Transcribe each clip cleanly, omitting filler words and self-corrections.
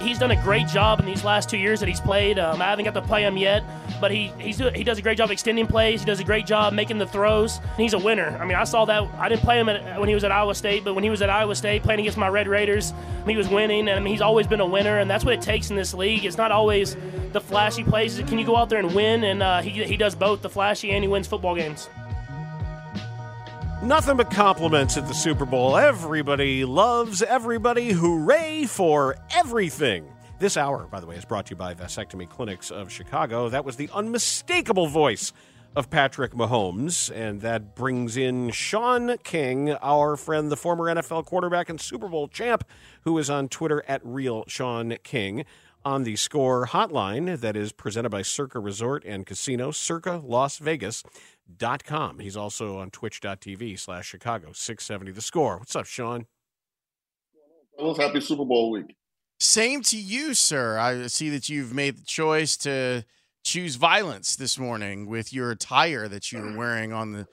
He's done a great job in these last 2 years that he's played. I haven't got to play him yet, but he does a great job extending plays. He does a great job making the throws. He's a winner. I mean, I saw that. I didn't play him when he was at Iowa State, but when he was at Iowa State playing against my Red Raiders, he was winning, and I mean, he's always been a winner, and that's what it takes in this league. It's not always the flashy plays. Can you go out there and win? And he does both, the flashy and he wins football games. Nothing but compliments at the Super Bowl. Everybody loves everybody. Hooray for everything. This hour, by the way, is brought to you by Vasectomy Clinics of Chicago. That was the unmistakable voice of Patrick Mahomes, and that brings in Sean King, our friend, the former NFL quarterback and Super Bowl champ, who is on Twitter at RealSeanKing, on the Score hotline that is presented by Circa Resort and Casino, CircaLasVegas.com. He's also on Twitch.tv/Chicago670 The Score. What's up, Sean? Happy Super Bowl week. Same to you, sir. I see that you've made the choice to choose violence this morning with your attire that you were wearing on the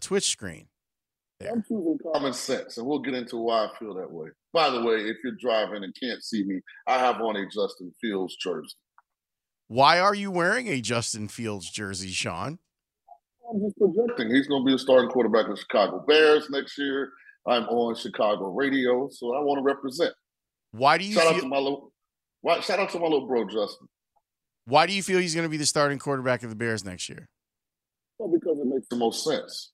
Twitch screen. There. I'm choosing common sense, and we'll get into why I feel that way. By the way, if you're driving and can't see me, I have on a Justin Fields jersey. Why are you wearing a Justin Fields jersey, Sean? I'm just projecting. He's going to be a starting quarterback of the Chicago Bears next year. I'm on Chicago radio, so I want to represent. Why do you shout out to my little bro, Justin. Why do you feel he's going to be the starting quarterback of the Bears next year? Well, because it makes the most sense.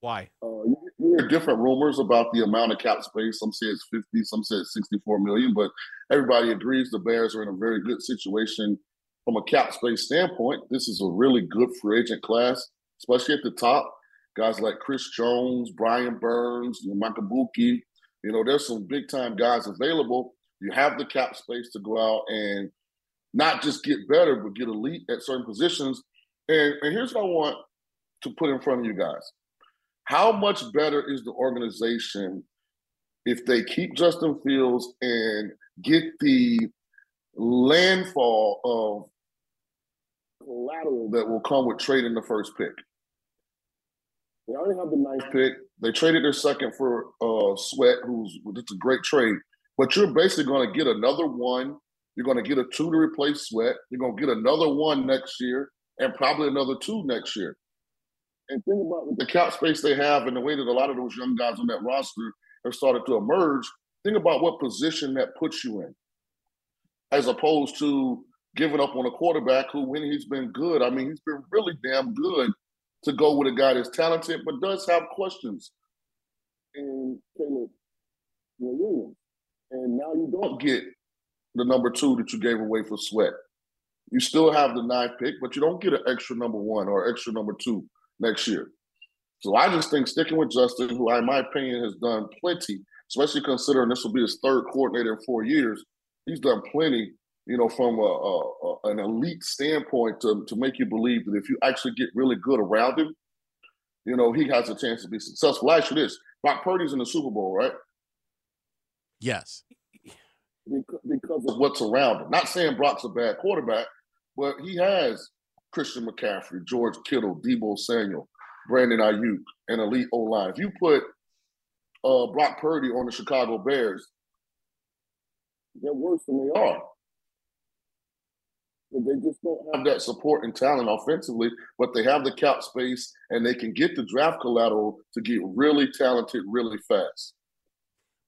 Why? You hear different rumors about the amount of cap space. Some say it's 50, some say it's 64 million, but everybody agrees the Bears are in a very good situation from a cap space standpoint. This is a really good free agent class, especially at the top. Guys like Chris Jones, Brian Burns, Michael Buki. You know, there's some big-time guys available. You have the cap space to go out and not just get better, but get elite at certain positions. And here's what I want to put in front of you guys. How much better is the organization if they keep Justin Fields and get the landfall of collateral that will come with trading the first pick? They already have the ninth pick. They traded their second for Sweat, it's a great trade. But you're basically going to get another one. You're going to get a 2 to replace Sweat. You're going to get another one next year and probably another 2 next year. And think about the cap space they have and the way that a lot of those young guys on that roster have started to emerge. Think about what position that puts you in, as opposed to giving up on a quarterback who, when he's been good, I mean, he's been really damn good, to go with a guy that's talented but does have questions. And Caleb Williams. And now you don't get the number 2 that you gave away for Sweat. You still have the 9th pick, but you don't get an extra number 1 or extra number 2 next year. So I just think sticking with Justin, who in my opinion has done plenty, especially considering this will be his third coordinator in 4 years, he's done plenty, you know, from an elite standpoint to make you believe that if you actually get really good around him, you know, he has a chance to be successful. Ask you this. Brock Purdy's in the Super Bowl, right? Yes. Because of what's around him. Not saying Brock's a bad quarterback, but he has Christian McCaffrey, George Kittle, Deebo Samuel, Brandon Ayuk, and elite O-line. If you put Brock Purdy on the Chicago Bears, they're worse than they are. They just don't have that support and talent offensively, but they have the cap space and they can get the draft collateral to get really talented really fast.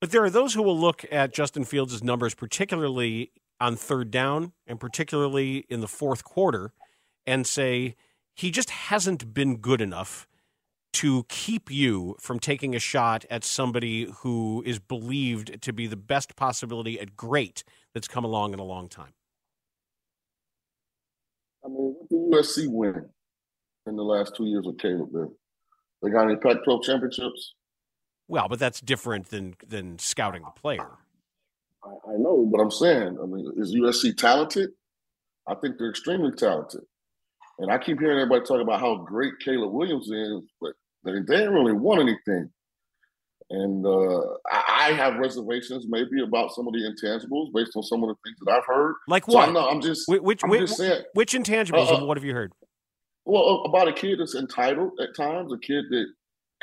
But there are those who will look at Justin Fields' numbers, particularly on third down and particularly in the fourth quarter, and say he just hasn't been good enough to keep you from taking a shot at somebody who is believed to be the best possibility at great that's come along in a long time. I mean, what did USC win in the last 2 years with Caleb there? They got any Pac-12 championships? Well, but that's different than scouting the player. I know, but I'm saying, I mean, is USC talented? I think they're extremely talented. And I keep hearing everybody talk about how great Caleb Williams is, but they didn't really won anything. And I have reservations maybe about some of the intangibles based on some of the things that I've heard. Like what? So I'm just saying, which intangibles and what have you heard? Well, about a kid that's entitled at times, a kid that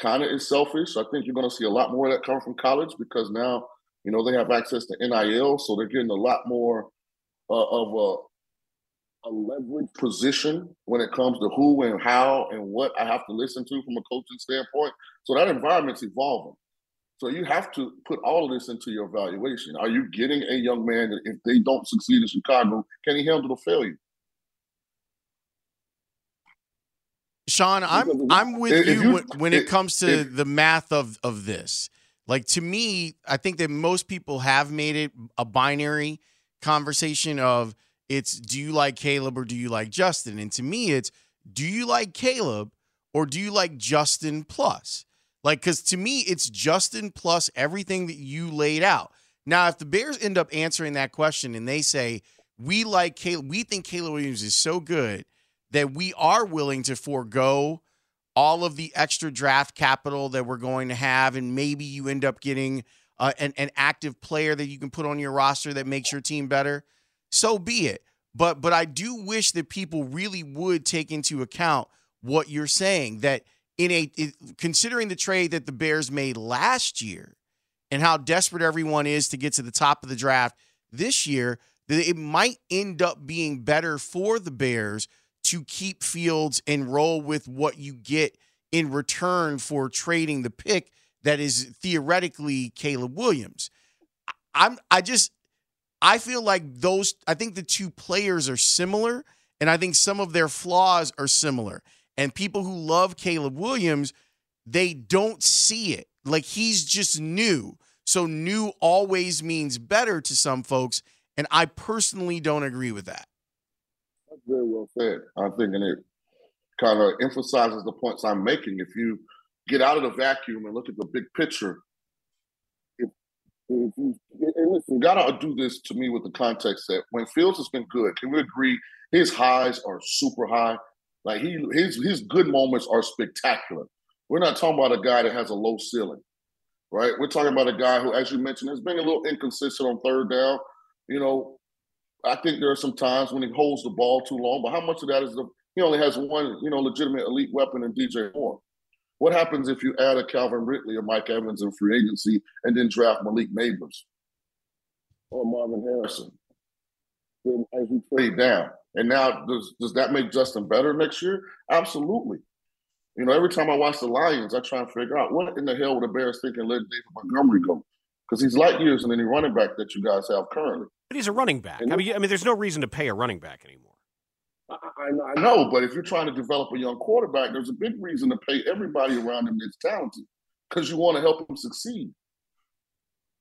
kind of is selfish. I think you're going to see a lot more of that come from college because now, you know, they have access to NIL, so they're getting a lot more of a leveraged position when it comes to who and how and what I have to listen to from a coaching standpoint. So that environment's evolving. So you have to put all of this into your evaluation. Are you getting a young man that if they don't succeed in Chicago, can he handle the failure? Sean, I'm with you when it comes to the math of this. Like, to me, I think that most people have made it a binary conversation of it's do you like Caleb or do you like Justin? And to me, it's do you like Caleb or do you like Justin plus? Like, because to me, it's Justin plus everything that you laid out. Now, if the Bears end up answering that question and they say, we like Caleb, we think Caleb Williams is so good that we are willing to forego all of the extra draft capital that we're going to have, and maybe you end up getting an active player that you can put on your roster that makes your team better, so be it. But I do wish that people really would take into account what you're saying, that considering the trade that the Bears made last year and how desperate everyone is to get to the top of the draft this year, that it might end up being better for the Bears to keep Fields and roll with what you get in return for trading the pick that is theoretically Caleb Williams. I feel like I think the two players are similar, and I think some of their flaws are similar. And people who love Caleb Williams, they don't see it. Like, he's just new. So new always means better to some folks, and I personally don't agree with that. That's very well said. I think, and it kind of emphasizes the points I'm making. If you get out of the vacuum and look at the big picture, and listen, you gotta do this to me with the context that when Fields has been good, can we agree his highs are super high? Like his good moments are spectacular. We're not talking about a guy that has a low ceiling, right? We're talking about a guy who, as you mentioned, has been a little inconsistent on third down. You know, I think there are some times when he holds the ball too long, but how much of that is he only has one, you know, legitimate elite weapon in DJ Moore. What happens if you add a Calvin Ridley or Mike Evans in free agency and then draft Malik Neighbors or Marvin Harrison? Then as you trade down. And now, does that make Justin better next year? Absolutely. You know, every time I watch the Lions, I try and figure out what in the hell were the Bears thinking letting David Montgomery go? Because he's light years than any running back that you guys have currently. But he's a running back. And I mean, there's no reason to pay a running back anymore. I know, but if you're trying to develop a young quarterback, there's a big reason to pay everybody around him that's talented because you want to help him succeed.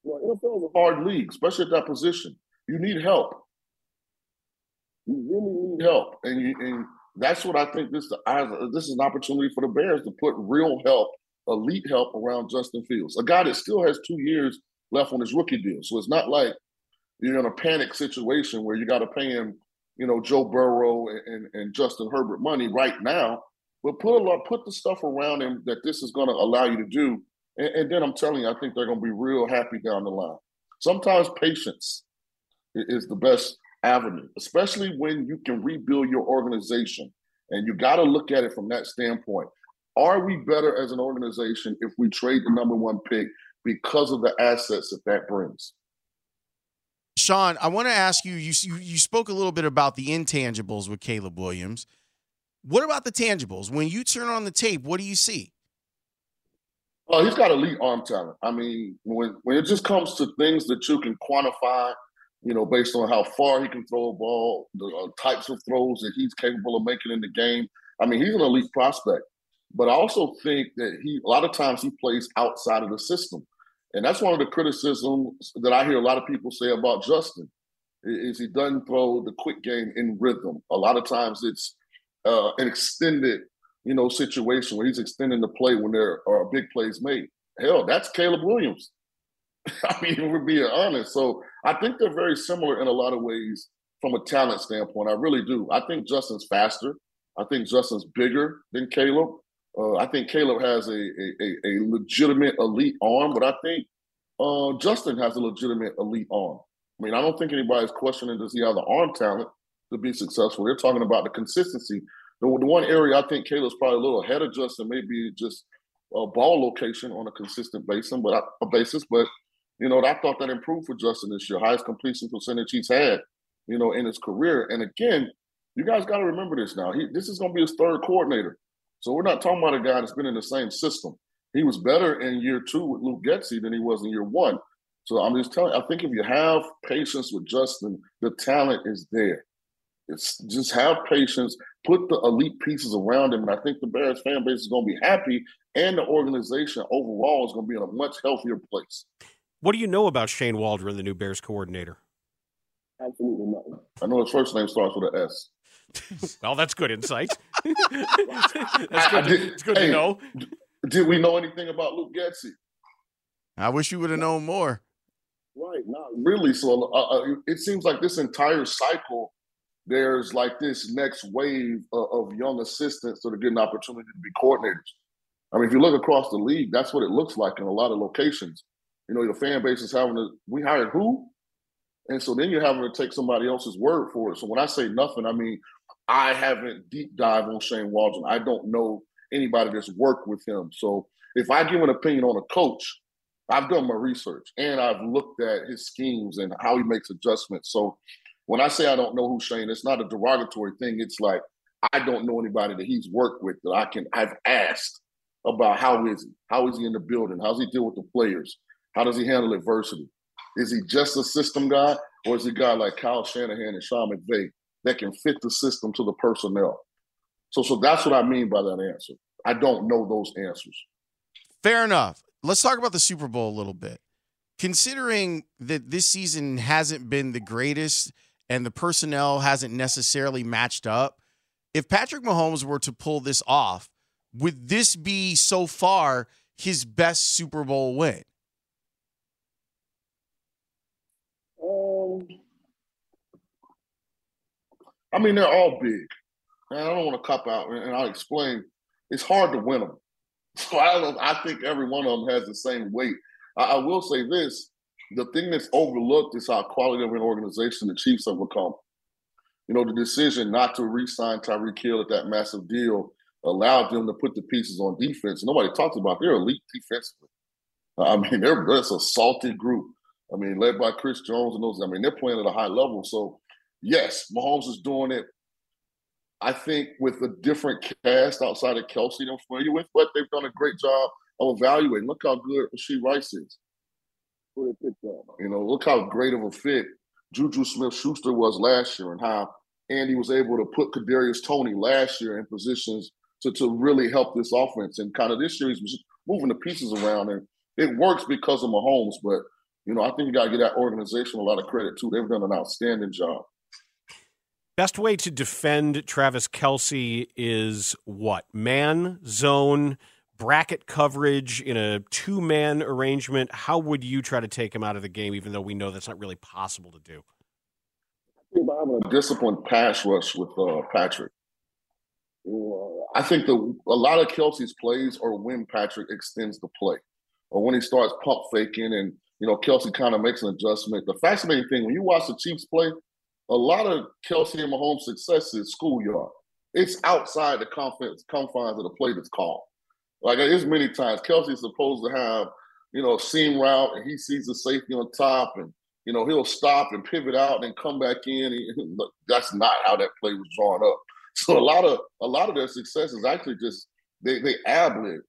Well, NFL is a hard league, especially at that position. You need help. You really need help, and that's what I think this is an opportunity for the Bears to put real help, elite help around Justin Fields, a guy that still has 2 years left on his rookie deal. So it's not like you're in a panic situation where you got to pay him, you know, Joe Burrow and Justin Herbert money right now, but put the stuff around him that this is going to allow you to do, and then I'm telling you, I think they're going to be real happy down the line. Sometimes patience is the best avenue, especially when you can rebuild your organization, and you got to look at it from that standpoint. Are we better as an organization if we trade the number one pick because of the assets that brings? Sean, I want to ask you, you spoke a little bit about the intangibles with Caleb Williams. What about the tangibles? When you turn on the tape, what do you see? Well, he's got elite arm talent. I mean, when it just comes to things that you can quantify, you know, based on how far he can throw a ball, the types of throws that he's capable of making in the game, I mean, he's an elite prospect. But I also think that a lot of times he plays outside of the system. And that's one of the criticisms that I hear a lot of people say about Justin, is he doesn't throw the quick game in rhythm. A lot of times it's an extended, you know, situation where he's extending the play when there are big plays made. Hell, that's Caleb Williams. I mean, we're being honest. So I think they're very similar in a lot of ways from a talent standpoint. I really do. I think Justin's faster. I think Justin's bigger than Caleb. I think Caleb has a legitimate elite arm, but I think Justin has a legitimate elite arm. I mean, I don't think anybody's questioning does he have the arm talent to be successful. They're talking about the consistency. The one area I think Caleb's probably a little ahead of Justin, maybe just a ball location on a consistent basis. But you know, I thought that improved for Justin this year. Highest completion percentage he's had, you know, in his career. And again, you guys got to remember this now. This is going to be his third coordinator, so we're not talking about a guy that's been in the same system. He was better in year two with Luke Getsy than he was in year one. So I'm just telling you, I think if you have patience with Justin, the talent is there. It's just have patience, put the elite pieces around him, and I think the Bears fan base is going to be happy, and the organization overall is going to be in a much healthier place. What do you know about Shane Waldron, the new Bears coordinator? Absolutely nothing. I know his first name starts with an S. Well, that's good insight. It's good to know. Did we know anything about Luke Getsy? I wish you would have known more. Right, not really. So it seems like this entire cycle, there's like this next wave of young assistants that are getting opportunity to be coordinators. I mean, if you look across the league, that's what it looks like in a lot of locations. You know, your fan base is having to, we hired who? And so then you're having to take somebody else's word for it. So when I say nothing, I mean, I haven't deep dive on Shane Waldron. I don't know anybody that's worked with him. So if I give an opinion on a coach, I've done my research and I've looked at his schemes and how he makes adjustments. So when I say I don't know who Shane, it's not a derogatory thing. It's like, I don't know anybody that he's worked with that I've asked about how is he in the building? How's he deal with the players? How does he handle adversity? Is he just a system guy, or is he a guy like Kyle Shanahan and Sean McVay that can fit the system to the personnel? So that's what I mean by that answer. I don't know those answers. Fair enough. Let's talk about the Super Bowl a little bit. Considering that this season hasn't been the greatest – and the personnel hasn't necessarily matched up, if Patrick Mahomes were to pull this off, would this be so far his best Super Bowl win? I mean, they're all big. And I don't want to cop out, and I'll explain. It's hard to win them. So I think every one of them has the same weight. I will say this. The thing that's overlooked is how quality of an organization the Chiefs have become. You know, the decision not to re-sign Tyreek Hill at that massive deal allowed them to put the pieces on defense. Nobody talks about they're elite defensively. I mean, that's a salty group. I mean, led by Chris Jones and those. I mean, they're playing at a high level. So, yes, Mahomes is doing it, I think, with a different cast outside of Kelsey they're familiar with, but they've done a great job of evaluating. Look how good Rashee Rice is. You know, look how great of a fit Juju Smith-Schuster was last year, and how Andy was able to put Kadarius Toney last year in positions to really help this offense. And kind of this year, he's moving the pieces around, and it works because of Mahomes. But, you know, I think you got to give that organization a lot of credit, too. They've done an outstanding job. Best way to defend Travis Kelce is what? Man, zone, bracket coverage in a two-man arrangement. How would you try to take him out of the game, even though we know that's not really possible to do? I have a disciplined pass rush with Patrick. I think a lot of Kelce's plays are when Patrick extends the play or when he starts pump faking and, you know, Kelce kind of makes an adjustment. The fascinating thing, when you watch the Chiefs play, a lot of Kelce and Mahomes' success is schoolyard. It's outside the confines of the play that's called. Like, there's many times Kelce's supposed to have, you know, seam route, and he sees the safety on top, and, you know, he'll stop and pivot out and come back in. That's not how that play was drawn up. So a lot of their success is actually just They ad lib.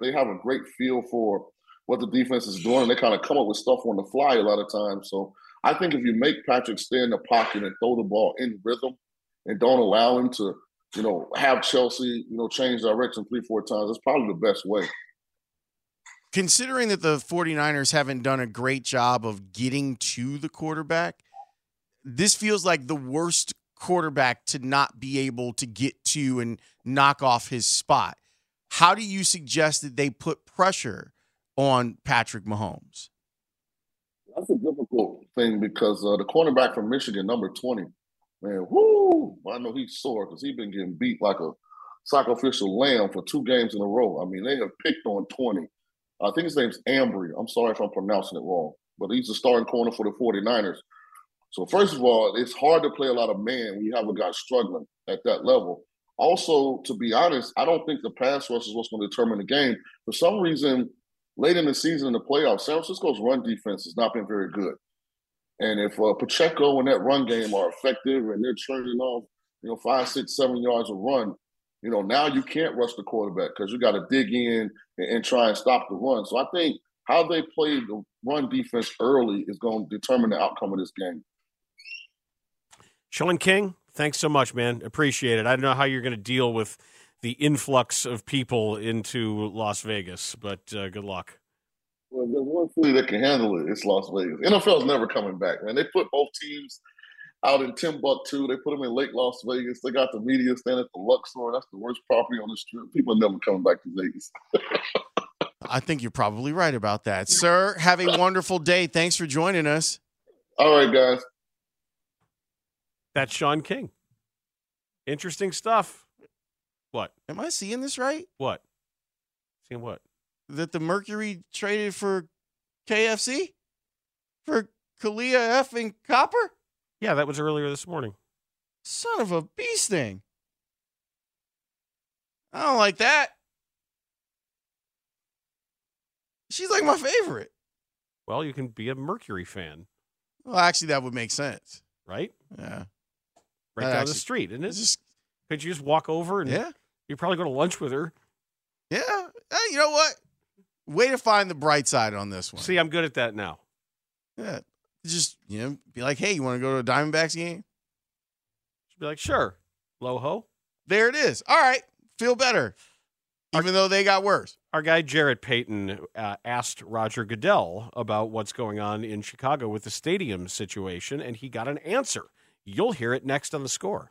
They have a great feel for what the defense is doing. And they kind of come up with stuff on the fly a lot of times. So I think if you make Patrick stay in the pocket and throw the ball in rhythm, and don't allow him to, you know, have Chelsea, you know, change direction 3-4 times, that's probably the best way. Considering that the 49ers haven't done a great job of getting to the quarterback, this feels like the worst quarterback to not be able to get to and knock off his spot. How do you suggest that they put pressure on Patrick Mahomes? That's a difficult thing because the cornerback from Michigan, number 20, man, whoo, I know he's sore because he's been getting beat like a sacrificial lamb for 2 games in a row. I mean, they have picked on 20. I think his name's Ambry. I'm sorry if I'm pronouncing it wrong, but he's the starting corner for the 49ers. So first of all, it's hard to play a lot of man when you have a guy struggling at that level. Also, to be honest, I don't think the pass rush is what's going to determine the game. For some reason, late in the season in the playoffs, San Francisco's run defense has not been very good. And if Pacheco and that run game are effective and they're churning off, you know, 5, 6, 7 yards a run, you know, now you can't rush the quarterback because you got to dig in and try and stop the run. So I think how they play the run defense early is going to determine the outcome of this game. Sean King, thanks so much, man. Appreciate it. I don't know how you're going to deal with the influx of people into Las Vegas, but good luck. Well, there's one city that can handle it. It's Las Vegas. NFL's never coming back, man. They put both teams out in Timbuktu. They put them in Lake Las Vegas. They got the media stand at the Luxor. That's the worst property on the strip. People are never coming back to Vegas. I think you're probably right about that. Sir, have a wonderful day. Thanks for joining us. All right, guys. That's Sean King. Interesting stuff. What? Am I seeing this right? What? Seeing what? That the Mercury traded for KFC? For Kalia F. and Copper? Yeah, that was earlier this morning. Son of a bee sting. I don't like that. She's like my favorite. Well, you can be a Mercury fan. Well, actually, that would make sense. Right? Yeah. Right down the street, isn't it? Just, could you just walk over and you probably go to lunch with her? Yeah. Hey, you know what? Way to find the bright side on this one. See, I'm good at that now. Yeah. Just, you know, be like, hey, you want to go to a Diamondbacks game? She'd be like, sure. Loho. There it is. All right. Feel better. Even though they got worse. Our guy Jarrett Payton asked Roger Goodell about what's going on in Chicago with the stadium situation, and he got an answer. You'll hear it next on The Score.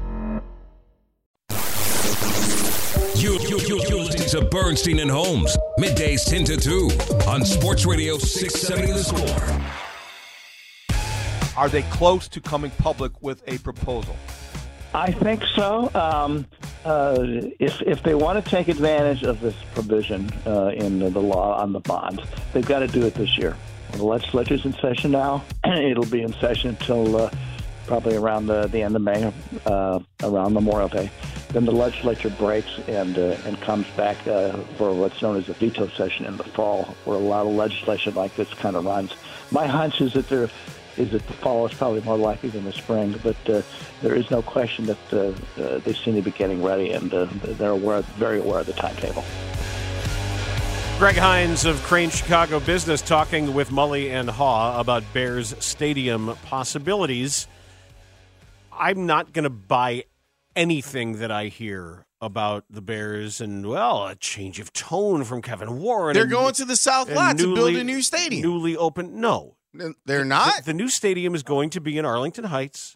You're listening to Bernstein and Holmes, middays 10 to 2 on Sports Radio 670 The Score. Are they close to coming public with a proposal? I think so. If they want to take advantage of this provision in the law on the bonds, they've got to do it this year. The legislature's in session now. It'll be in session until probably around the end of May, around Memorial Day. Then the legislature breaks and comes back for what's known as a veto session in the fall, where a lot of legislation like this kind of runs. My hunch is that the fall is probably more likely than the spring, but there is no question that they seem to be getting ready, and they're very aware of the timetable. Greg Hines of Crane Chicago Business talking with Mully and Haw about Bears stadium possibilities. I'm not going to buy anything that I hear about the Bears and, well, a change of tone from Kevin Warren. They're going to the South Lot to build a new stadium. Newly opened. No. They're not? The new stadium is going to be in Arlington Heights,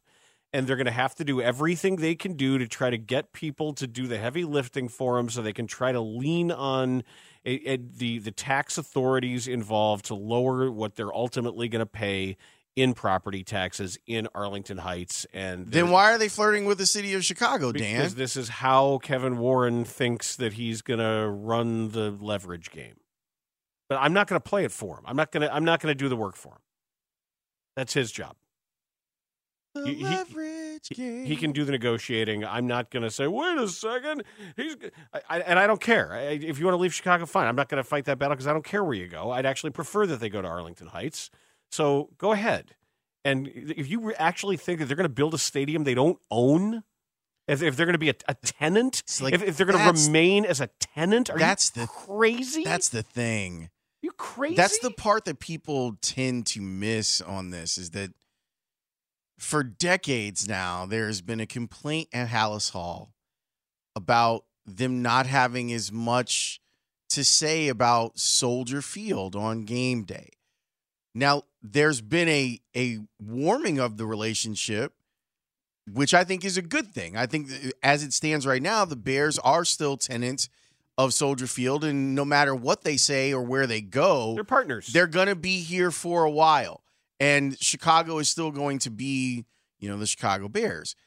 and they're going to have to do everything they can do to try to get people to do the heavy lifting for them so they can try to lean on the tax authorities involved to lower what they're ultimately going to pay in property taxes in Arlington Heights. And then why are they flirting with the city of Chicago, Dan? Because this is how Kevin Warren thinks that he's going to run the leverage game. But I'm not going to play it for him. I'm not going to do the work for him. That's his job. He can do the negotiating. I'm not going to say, wait a second. I don't care. If you want to leave Chicago, fine. I'm not going to fight that battle because I don't care where you go. I'd actually prefer that they go to Arlington Heights. So go ahead. And if you actually think that they're going to build a stadium they don't own, if they're going to be a tenant, like, if they're going to remain as a tenant, are you crazy? That's the thing. You crazy? That's the part that people tend to miss on this, is that for decades now, there's been a complaint at Hallis Hall about them not having as much to say about Soldier Field on game day. Now, there's been a warming of the relationship, which I think is a good thing. I think as it stands right now, the Bears are still tenants of Soldier Field, and no matter what they say or where they go, they're partners. They're going to be here for a while. And Chicago is still going to be, you know, the Chicago Bears.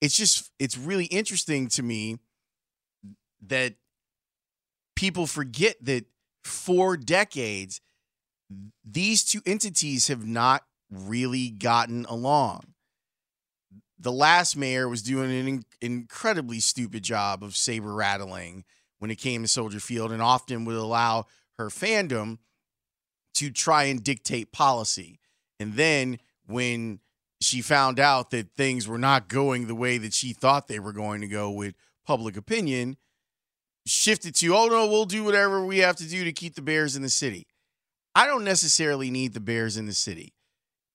It's really interesting to me that people forget that for decades, these two entities have not really gotten along. The last mayor was doing an incredibly stupid job of saber rattling when it came to Soldier Field, and often would allow her fandom to try and dictate policy. And then when she found out that things were not going the way that she thought they were going to go with public opinion, shifted to, oh, no, we'll do whatever we have to do to keep the Bears in the city. I don't necessarily need the Bears in the city.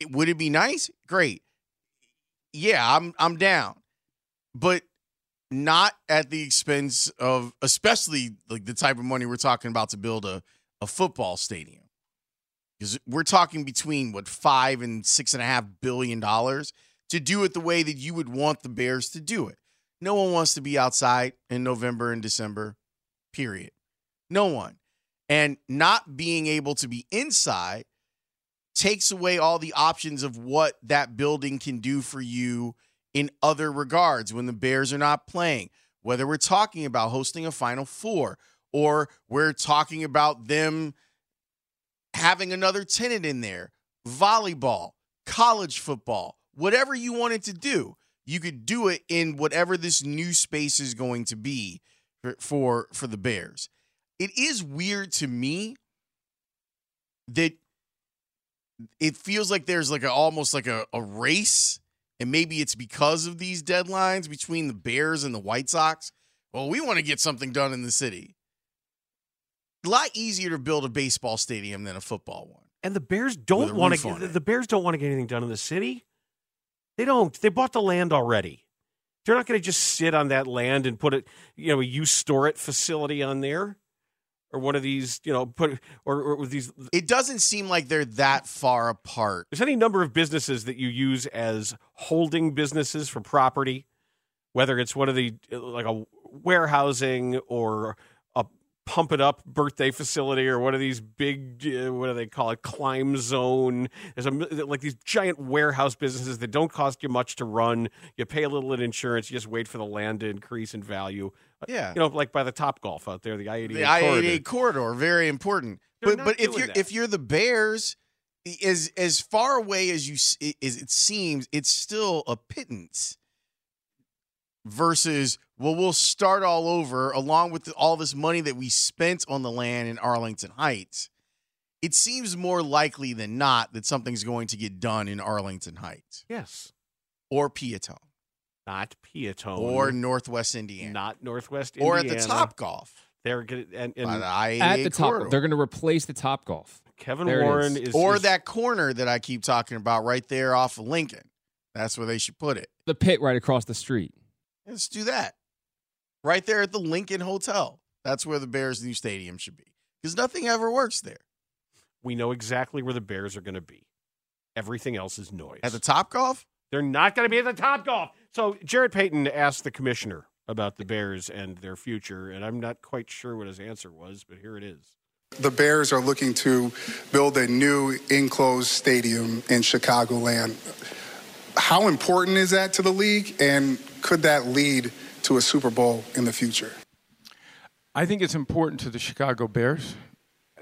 Would it be nice? Great. Yeah, I'm down. But not at the expense of, especially like the type of money we're talking about to build a football stadium. Because we're talking between, $5 and $6.5 billion to do it the way that you would want the Bears to do it. No one wants to be outside in November and December, period. No one. And not being able to be inside takes away all the options of what that building can do for you in other regards when the Bears are not playing. Whether we're talking about hosting a Final Four, or we're talking about them having another tenant in there, volleyball, college football, whatever you wanted to do, you could do it in whatever this new space is going to be for the Bears. It is weird to me that it feels like there's like almost like a race, and maybe it's because of these deadlines between the Bears and the White Sox. Well, we want to get something done in the city. A lot easier to build a baseball stadium than a football one. And the Bears don't want to get anything done in the city. They don't. They bought the land already. They're not going to just sit on that land and put it, a you store it facility on there, or one of these, or these. It doesn't seem like they're that far apart. There's any number of businesses that you use as holding businesses for property, whether it's one of the like a warehousing or pump it up birthday facility, or one of these big, what do they call it? Climb zone. There's like these giant warehouse businesses that don't cost you much to run. You pay a little in insurance. You just wait for the land to increase in value. Yeah. Like by the Top Golf out there, the I-88 corridor. The I-88 corridor, very important. But if you're the Bears, as far away as it seems, it's still a pittance versus, well, we'll start all over along with all this money that we spent on the land in Arlington Heights. It seems more likely than not that something's going to get done in Arlington Heights. Yes. Or Peatone. Not Peatone. Or Northwest Indiana. Not Northwest Indiana. Or at the Top Golf. They're going to at the top. They're going to replace the Top Golf. Kevin Warren is that corner that I keep talking about right there off of Lincoln. That's where they should put it. The pit right across the street. Let's do that. Right there at the Lincoln Hotel. That's where the Bears' new stadium should be. Because nothing ever works there. We know exactly where the Bears are going to be. Everything else is noise. At the Top Golf? They're not going to be at the Top Golf. So Jared Payton asked the commissioner about the Bears and their future, and I'm not quite sure what his answer was, but here it is. The Bears are looking to build a new enclosed stadium in Chicagoland. How important is that to the league, and could that lead to a Super Bowl in the future? I think it's important to the Chicago Bears,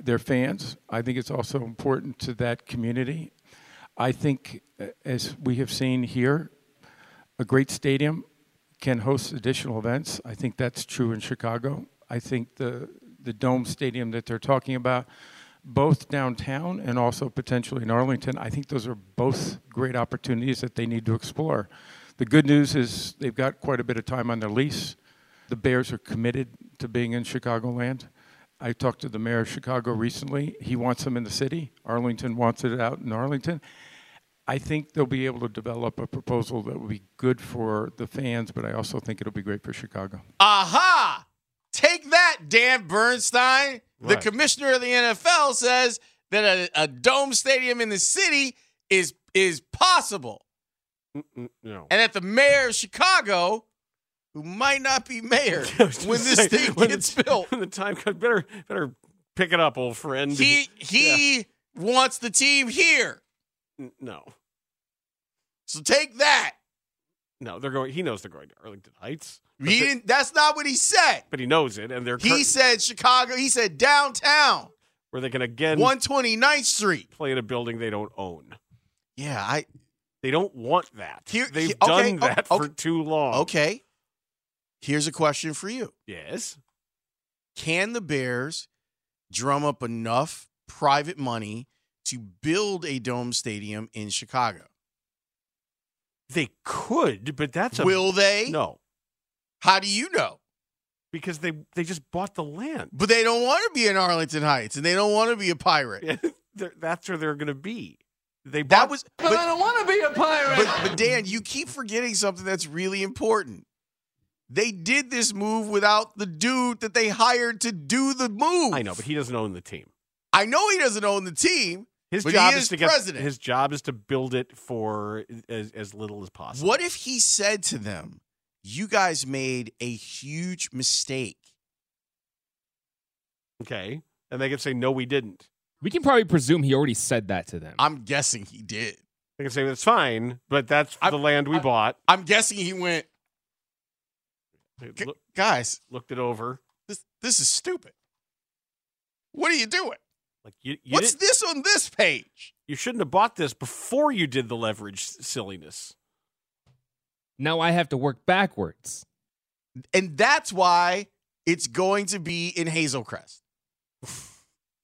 their fans. I think it's also important to that community. I think, as we have seen here, a great stadium can host additional events. I think that's true in Chicago. I think the dome stadium that they're talking about, both downtown and also potentially in Arlington, I think those are both great opportunities that they need to explore. The good news is they've got quite a bit of time on their lease. The Bears are committed to being in Chicagoland. I talked to the mayor of Chicago recently. He wants them in the city. Arlington wants it out in Arlington. I think they'll be able to develop a proposal that will be good for the fans, but I also think it'll be great for Chicago. Aha! Take that, Dan Bernstein. Right. The commissioner of the NFL says that a dome stadium in the city is possible. No. And that the mayor of Chicago, who might not be mayor when this thing gets built. When the time comes, better pick it up, old friend. He wants the team here. No. So take that. No, they're going. He knows they're going to Arlington Heights. That's not what he said. But he knows it, and he said Chicago. He said downtown, where they can again 129th Street play in a building they don't own. Yeah, they don't want that. They've done that for too long. Okay. Here's a question for you. Yes. Can the Bears drum up enough private money to build a dome stadium in Chicago? They could, but will they? No. How do you know? Because they just bought the land. But they don't want to be in Arlington Heights, and they don't want to be a pirate. That's where they're going to be. But I don't want to be a pirate. But Dan, you keep forgetting something that's really important. They did this move without the dude that they hired to do the move. I know, but he doesn't own the team. I know he doesn't own the team. His job is to build it for as little as possible. What if he said to them, you guys made a huge mistake? Okay. And they can say, no, we didn't. We can probably presume he already said that to them. I'm guessing he did. They can say, that's fine, but that's the land we bought. I'm guessing he went, guys. Looked it over. This is stupid. What are you doing? Like you what's this on this page? You shouldn't have bought this before you did the leverage silliness. Now I have to work backwards. And that's why it's going to be in Hazelcrest.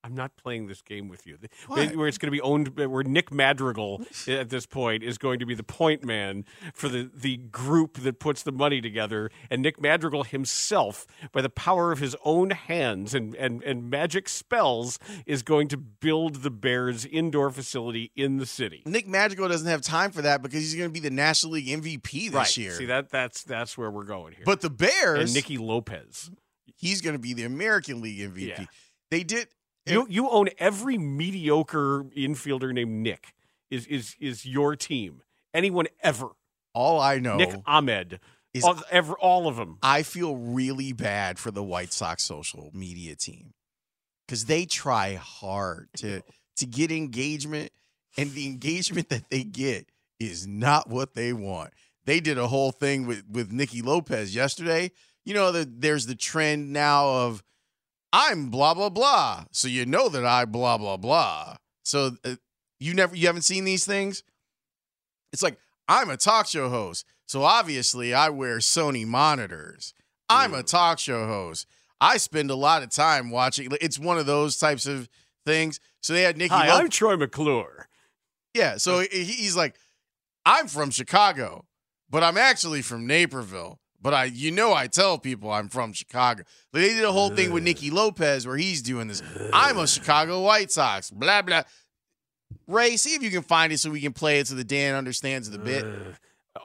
I'm not playing this game with you. What? Where it's going to be owned, where Nick Madrigal at this point is going to be the point man for the group that puts the money together. And Nick Madrigal himself, by the power of his own hands and magic spells, is going to build the Bears' indoor facility in the city. Nick Madrigal doesn't have time for that because he's going to be the National League MVP this year. See, that's where we're going here. But the Bears... And Nicky Lopez. He's going to be the American League MVP. Yeah. They did... You own every mediocre infielder named Nick is your team. Anyone ever. All I know. Nick Ahmed. All of them. I feel really bad for the White Sox social media team because they try hard to get engagement, and the engagement that they get is not what they want. They did a whole thing with Nicky Lopez yesterday. You know, there's the trend now of, I'm blah, blah, blah. So you know that I blah, blah, blah. So you haven't seen these things? It's like, I'm a talk show host, so obviously I wear Sony monitors. I'm a talk show host. I spend a lot of time watching. It's one of those types of things. So they had Nicky Lopez. Hi, I'm Troy McClure. Yeah, so he's like, I'm from Chicago, but I'm actually from Naperville. But I tell people I'm from Chicago. But they did a whole thing with Nicky Lopez where he's doing this. I'm a Chicago White Sox, blah, blah. Ray, see if you can find it so we can play it so that Dan understands the bit.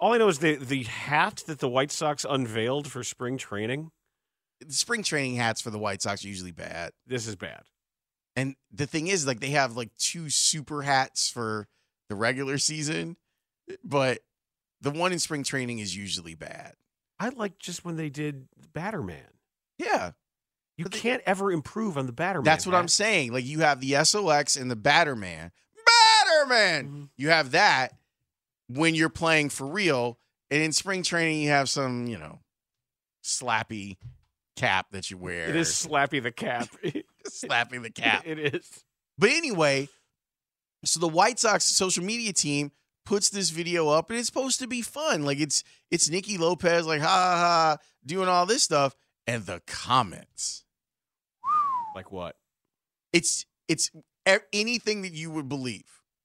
All I know is the hat that the White Sox unveiled for spring training. The spring training hats for the White Sox are usually bad. This is bad. And the thing is, like, they have, like, two super hats for the regular season, but the one in spring training is usually bad. I like just when they did Batterman. Yeah. You can't ever improve on the Batterman. That's what I'm saying. Like, you have the SOX and the Batterman. Mm-hmm. You have that when you're playing for real. And in spring training, you have some, you know, slappy cap that you wear. It is slappy the cap. Slapping the cap. It is. But anyway, so the White Sox social media team puts this video up, and it's supposed to be fun. Like, it's Nicky Lopez, like, ha, ha, ha, doing all this stuff. And the comments. Like what? It's anything that you would believe.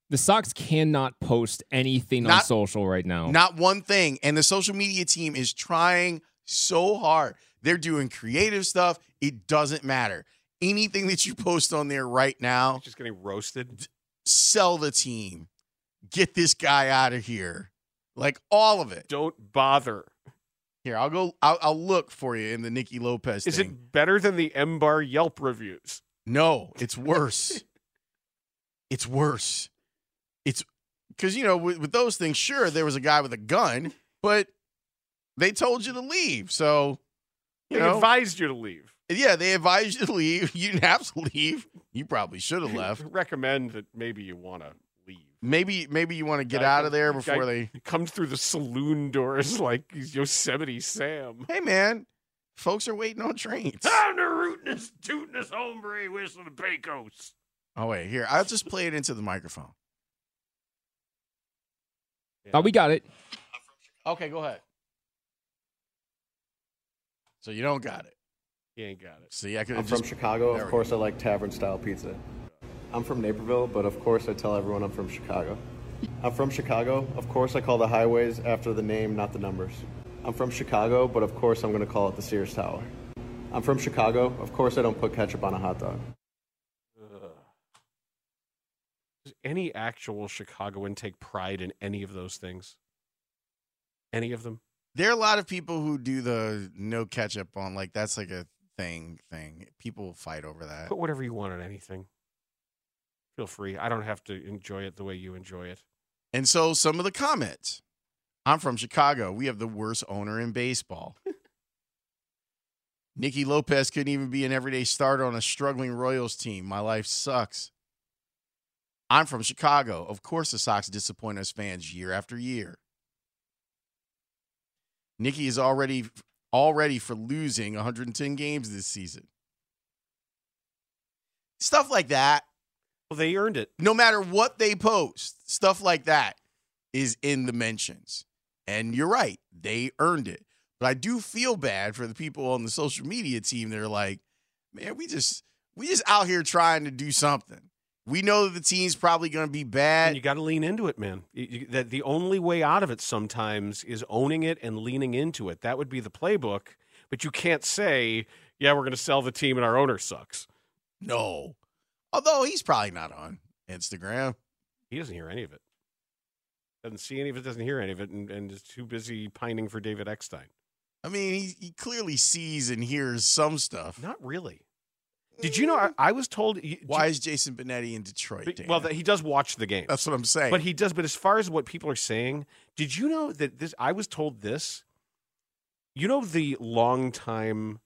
The Sox cannot post anything on social right now. Not one thing. And the social media team is trying so hard. They're doing creative stuff. It doesn't matter. Anything that you post on there right now. It's just getting roasted. Sell the team. Get this guy out of here. Like, all of it. Don't bother. Here, I'll go. I'll look for you in the Nicky Lopez thing. Is it better than the M-Bar Yelp reviews? No, it's worse. It's worse. It's because, you know, with those things, sure, there was a guy with a gun, but they told you to leave. So, they advised you to leave. Yeah, they advised you to leave. You didn't have to leave. You probably should have left. Recommend that maybe you want to leave. Maybe you want to get out of there before they come through the saloon doors like Yosemite Sam. Hey, man, folks are waiting on trains. Time to rootin' this, tootin' this hombre whistle to Pecos. Oh, wait, here. I'll just play it into the microphone. Oh, we got it. Okay, go ahead. So you don't got it. You ain't got it. See, I'm from Chicago. Of course, I like tavern-style pizza. I'm from Naperville, but of course I tell everyone I'm from Chicago. I'm from Chicago. Of course, I call the highways after the name, not the numbers. I'm from Chicago, but of course I'm going to call it the Sears Tower. I'm from Chicago. Of course, I don't put ketchup on a hot dog. Does any actual Chicagoan take pride in any of those things? Any of them? There are a lot of people who do the no ketchup on, like, that's like a thing. People fight over that. Put whatever you want on anything. Feel free. I don't have to enjoy it the way you enjoy it. And so some of the comments. I'm from Chicago. We have the worst owner in baseball. Nicky Lopez couldn't even be an everyday starter on a struggling Royals team. My life sucks. I'm from Chicago. Of course the Sox disappoint us fans year after year. Nicky is already for losing 110 games this season. Stuff like that. Well, they earned it. No matter what they post, stuff like that is in the mentions. And you're right. They earned it. But I do feel bad for the people on the social media team that are like, man, we just out here trying to do something. We know that the team's probably going to be bad. And you got to lean into it, man. That the only way out of it sometimes is owning it and leaning into it. That would be the playbook. But you can't say, yeah, we're going to sell the team and our owner sucks. No. Although he's probably not on Instagram. He doesn't hear any of it. Doesn't see any of it, doesn't hear any of it, and is too busy pining for David Eckstein. I mean, he clearly sees and hears some stuff. Not really. Did you know, I was told... Why is Jason Benetti in Detroit, Dan? Well, he does watch the game. That's what I'm saying. But he does. But as far as what people are saying, did you know that this... I was told this. You know the long-time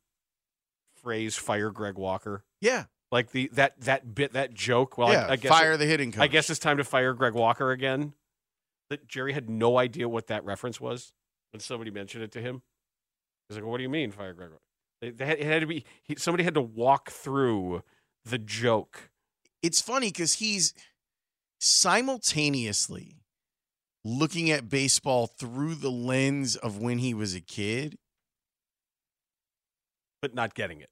phrase, fire Greg Walker? Yeah. Like that bit, that joke? Well, yeah, I guess fire the hitting coach. I guess it's time to fire Greg Walker again. That Jerry had no idea what that reference was when somebody mentioned it to him. He's like, well, what do you mean, fire Greg Walker? It had to be somebody had to walk through the joke. It's funny because he's simultaneously looking at baseball through the lens of when he was a kid, but not getting it.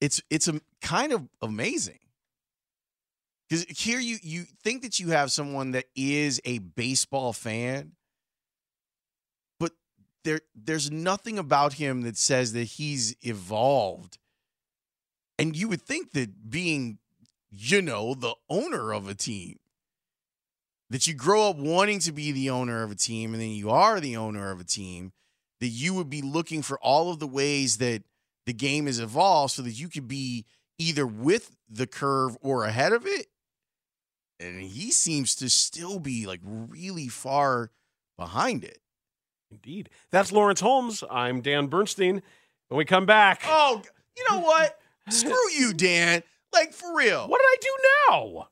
It's a kind of amazing. Because here you think that you have someone that is a baseball fan, but there's nothing about him that says that he's evolved. And you would think that being, the owner of a team, that you grow up wanting to be the owner of a team, and then you are the owner of a team, that you would be looking for all of the ways that the game has evolved so that you could be either with the curve or ahead of it. And he seems to still be like really far behind it. Indeed. That's Lawrence Holmes. I'm Dan Bernstein. When we come back. Oh, you know what? Screw you, Dan. Like, for real. What did I do now?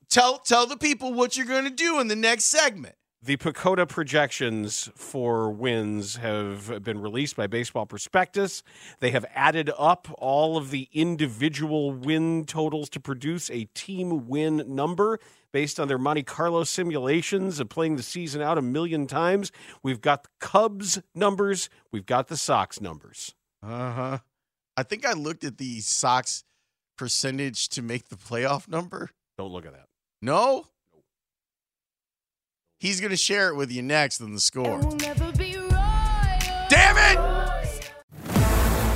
Tell the people what you're going to do in the next segment. The PECOTA projections for wins have been released by Baseball Prospectus. They have added up all of the individual win totals to produce a team win number based on their Monte Carlo simulations of playing the season out 1 million times. We've got the Cubs numbers. We've got the Sox numbers. Uh-huh. I think I looked at the Sox percentage to make the playoff number. Don't look at that. No? He's going to share it with you next on The Score. We'll never be royal. Damn it!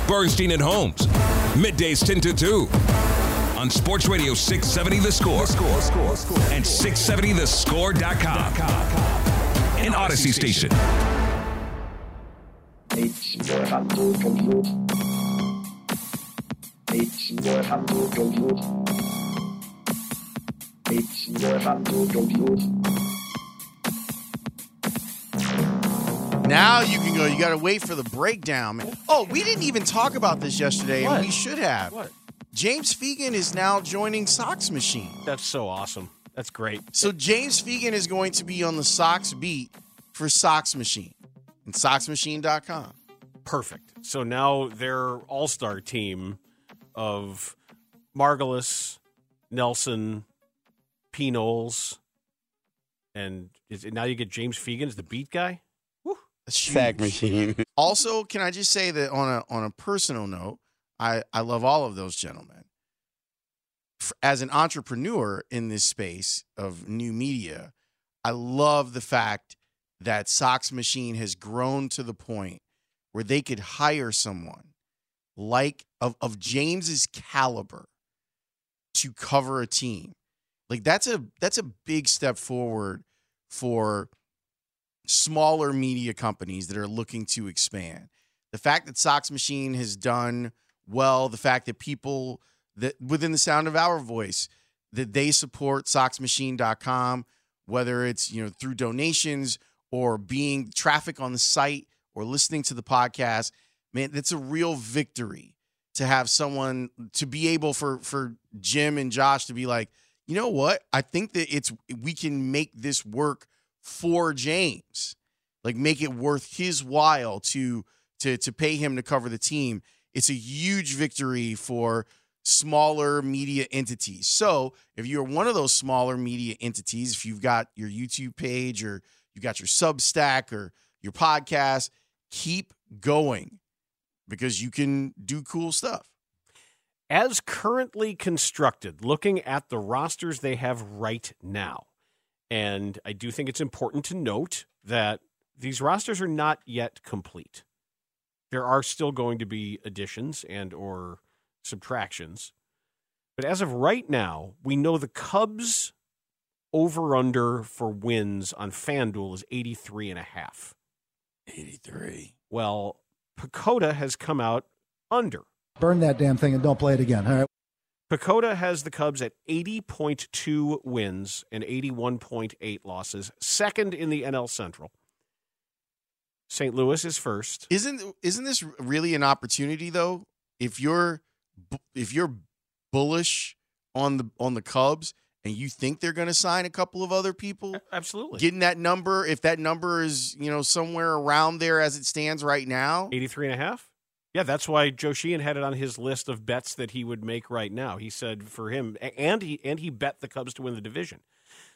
Bernstein and Holmes, middays 10 to 2 on Sports Radio 670 The Score, and 670thescore.com, an Odyssey station. Now you can go. You got to wait for the breakdown, man. Oh, we didn't even talk about this yesterday, and we should have. What? James Fegan is now joining Sox Machine. That's so awesome. That's great. So James Fegan is going to be on the Sox beat for Sox Machine and SoxMachine.com. Perfect. So now their all-star team of Margulis, Nelson, P. Knowles, and now you get James Fegan as the beat guy? Sack machine. Also, can I just say that on a personal note, I love all of those gentlemen. As an entrepreneur in this space of new media, I love the fact that Sox Machine has grown to the point where they could hire someone like of James's caliber to cover a team. Like that's a big step forward for smaller media companies that are looking to expand. The fact that Sox Machine has done well, the fact that people that within the sound of our voice, that they support SoxMachine.com, whether it's through donations or being traffic on the site or listening to the podcast, man, that's a real victory to have someone to be able for Jim and Josh to be like, you know what? I think that we can make this work for James, like make it worth his while to pay him to cover the team. It's a huge victory for smaller media entities. So if you're one of those smaller media entities, if you've got your YouTube page or you got your Substack or your podcast, keep going because you can do cool stuff. As currently constructed, looking at the rosters they have right now, and I do think it's important to note that these rosters are not yet complete. There are still going to be additions and or subtractions. But as of right now, we know the Cubs over-under for wins on FanDuel is 83.5. 83. Well, PECOTA has come out under. Burn that damn thing and don't play it again, all right? PECOTA has the Cubs at 80.2 wins and 81.8 losses, second in the NL Central. St. Louis is first. Isn't this really an opportunity though? If you're bullish on the Cubs and you think they're going to sign a couple of other people, absolutely getting that number. If that number is somewhere around there as it stands right now, 83.5. Yeah, that's why Joe Sheehan had it on his list of bets that he would make right now. He said for him, and he bet the Cubs to win the division.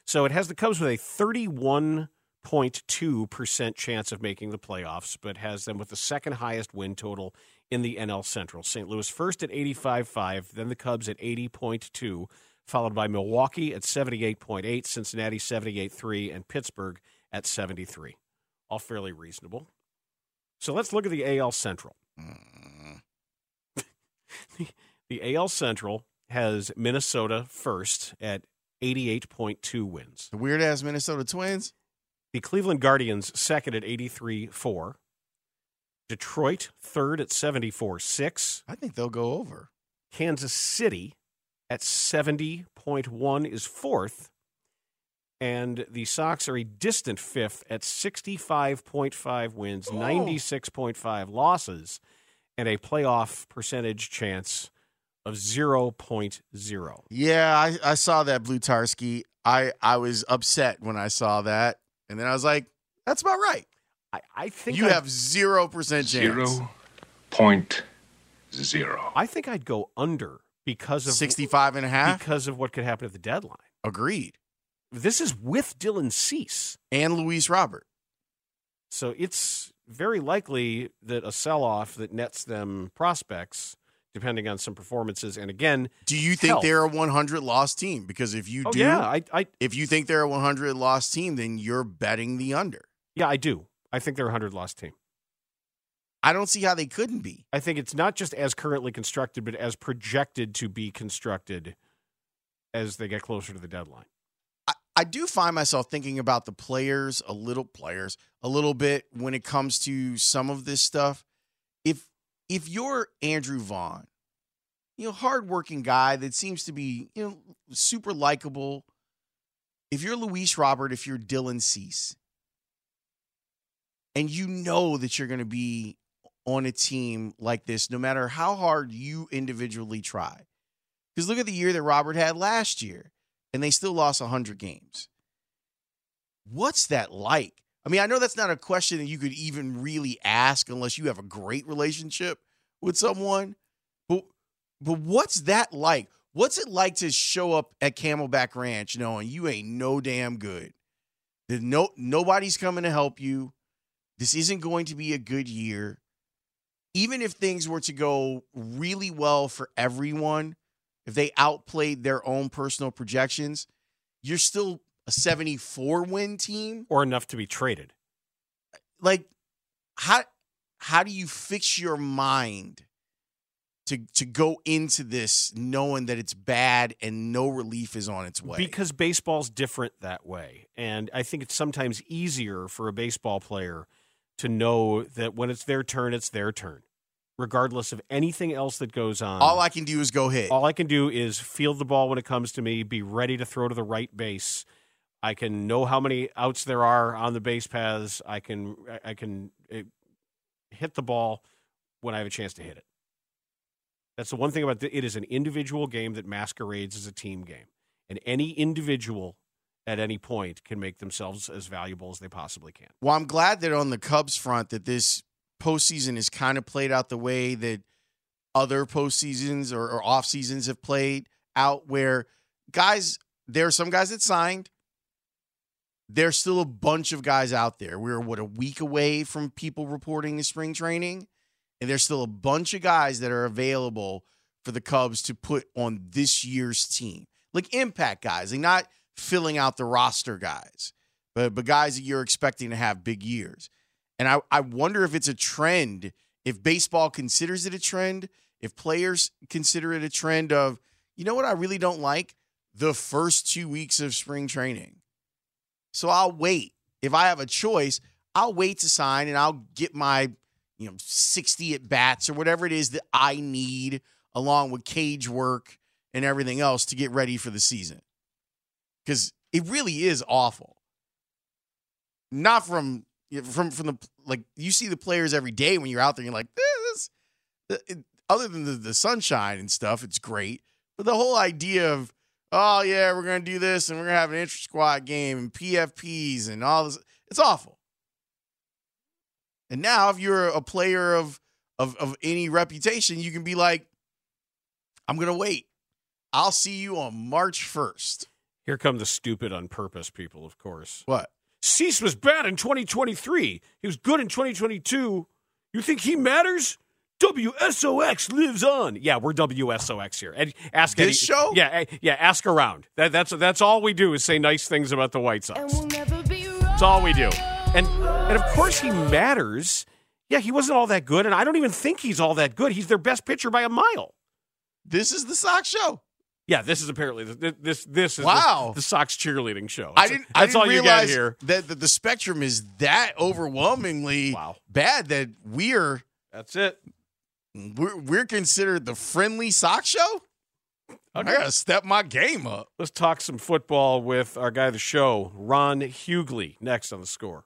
So it has the Cubs with a 31% 0.2% chance of making the playoffs, but has them with the second highest win total in the NL Central. St. Louis first at 85.5, then the Cubs at 80.2, followed by Milwaukee at 78.8, Cincinnati 78.3, and Pittsburgh at 73. All fairly reasonable. So let's look at the AL Central. The AL Central has Minnesota first at 88.2 wins. The weird-ass Minnesota Twins. The Cleveland Guardians second at 83.4. Detroit third at 74.6. I think they'll go over. Kansas City at 70.1 is fourth. And the Sox are a distant fifth at 65.5 wins, 96.5 losses, and a playoff percentage chance of 0.0. Yeah, I saw that, Blutarski. I was upset when I saw that. And then I was like, that's about right. I think you have 0% chance. 0.0. I think I'd go under because of 65.5 because of what could happen at the deadline. Agreed. This is with Dylan Cease and Luis Robert. So it's very likely that a sell-off that nets them prospects, depending on some performances. And again, do you think they're a 100 loss team? Because if you if you think they're a 100 loss team, then you're betting the under. Yeah, I do. I think they're a 100 loss team. I don't see how they couldn't be. I think it's not just as currently constructed, but as projected to be constructed as they get closer to the deadline. I do find myself thinking about the players a little bit when it comes to some of this stuff. If you're Andrew Vaughn, hardworking guy that seems to be, super likable. If you're Luis Robert, if you're Dylan Cease, and that you're going to be on a team like this, no matter how hard you individually try. Because look at the year that Robert had last year, and they still lost 100 games. What's that like? I mean, I know that's not a question that you could even really ask unless you have a great relationship with someone. But what's that like? What's it like to show up at Camelback Ranch knowing you ain't no damn good? Nobody's coming to help you. This isn't going to be a good year. Even if things were to go really well for everyone, if they outplayed their own personal projections, you're still a 74-win team? Or enough to be traded. Like, how do you fix your mind to go into this knowing that it's bad and no relief is on its way? Because baseball's different that way. And I think it's sometimes easier for a baseball player to know that when it's their turn, regardless of anything else that goes on. All I can do is go hit. All I can do is field the ball when it comes to me, be ready to throw to the right base. I can know how many outs there are on the base paths. I can hit the ball when I have a chance to hit it. That's the one thing about it is an individual game that masquerades as a team game. And any individual at any point can make themselves as valuable as they possibly can. Well, I'm glad that on the Cubs front that this postseason is kind of played out the way that other postseasons or off seasons have played out, where there are some guys that signed. There's still a bunch of guys out there. We're, a week away from people reporting to spring training, and there's still a bunch of guys that are available for the Cubs to put on this year's team. Like impact guys, and not filling out the roster guys, but guys that you're expecting to have big years. And I wonder if it's a trend, if baseball considers it a trend, if players consider it a trend of, what I really don't like? The first 2 weeks of spring training. So I'll wait. If I have a choice, I'll wait to sign and I'll get my 60 at-bats or whatever it is that I need, along with cage work and everything else to get ready for the season. Because it really is awful. Not from the, like, you see the players every day when you're out there and you're like, other than the sunshine and stuff, it's great. But the whole idea of, oh, yeah, we're going to do this and we're going to have an intra-squad game and PFPs and all this, it's awful. And now if you're a player of any reputation, you can be like, I'm going to wait. I'll see you on March 1st. Here come the stupid on purpose people, of course. What? Cease was bad in 2023. He was good in 2022. You think he matters? WSOX lives on. Yeah, we're WSOX here. And ask this show? Yeah, ask around. That's all we do is say nice things about the White Sox. That's all we do. And of course he matters. Yeah, he wasn't all that good, and I don't even think he's all that good. He's their best pitcher by a mile. This is the Sox show. Yeah, this is apparently this is the Sox cheerleading show. I didn't realize that the spectrum is that overwhelmingly bad that we're that's it. We're considered the friendly Sox show. Okay. I gotta step my game up. Let's talk some football with our guy of the show, Ron Hughley, next on The Score.